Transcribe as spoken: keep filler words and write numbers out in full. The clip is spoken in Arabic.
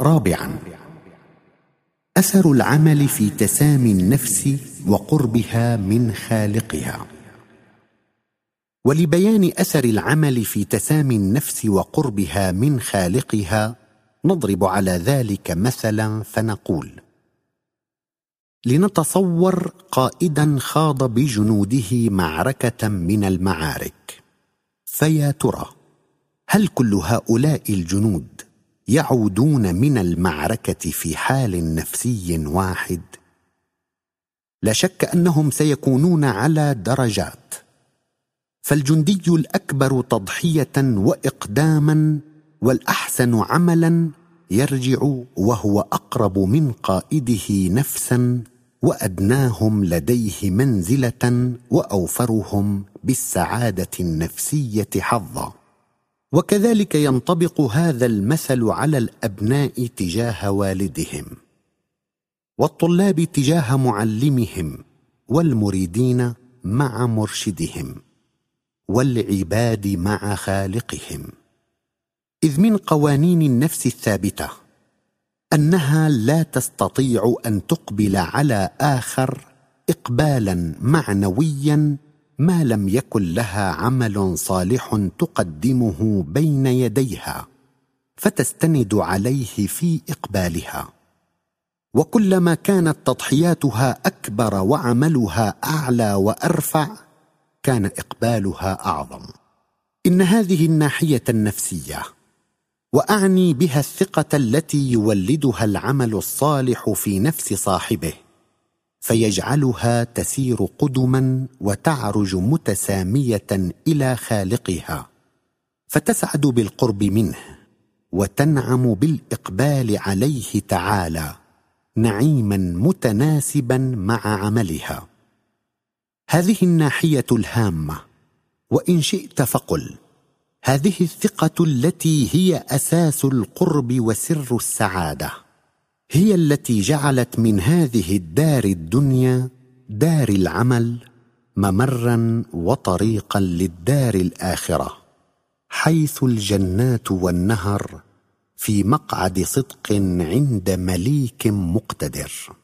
رابعا، أثر العمل في تسامي النفس وقربها من خالقها. ولبيان أثر العمل في تسامي النفس وقربها من خالقها نضرب على ذلك مثلا فنقول: لنتصور قائدا خاض بجنوده معركة من المعارك، فيا ترى هل كل هؤلاء الجنود يعودون من المعركة في حال نفسي واحد؟ لا شك أنهم سيكونون على درجات، فالجندي الأكبر تضحية وإقداما والأحسن عملا يرجع وهو أقرب من قائده نفسا، وأدناهم لديه منزلة وأوفرهم بالسعادة النفسية حظا. وكذلك ينطبق هذا المثل على الأبناء تجاه والدهم، والطلاب تجاه معلمهم، والمريدين مع مرشدهم، والعباد مع خالقهم. إذ من قوانين النفس الثابتة أنها لا تستطيع أن تقبل على آخر إقبالا معنويا ما لم يكن لها عمل صالح تقدمه بين يديها فتستند عليه في إقبالها. وكلما كانت تضحياتها أكبر وعملها أعلى وأرفع كان إقبالها أعظم. إن هذه الناحية النفسية، وأعني بها الثقة التي يولدها العمل الصالح في نفس صاحبه فيجعلها تسير قدما وتعرج متسامية إلى خالقها، فتسعد بالقرب منه وتنعم بالإقبال عليه تعالى نعيما متناسبا مع عملها. هذه الناحية الهامة، وإن شئت فقل هذه الثقة التي هي أساس القرب وسر السعادة، هي التي جعلت من هذه الدار الدنيا دار العمل ممرا وطريقا للدار الآخرة، حيث الجنات والنهر في مقعد صدق عند مليك مقتدر.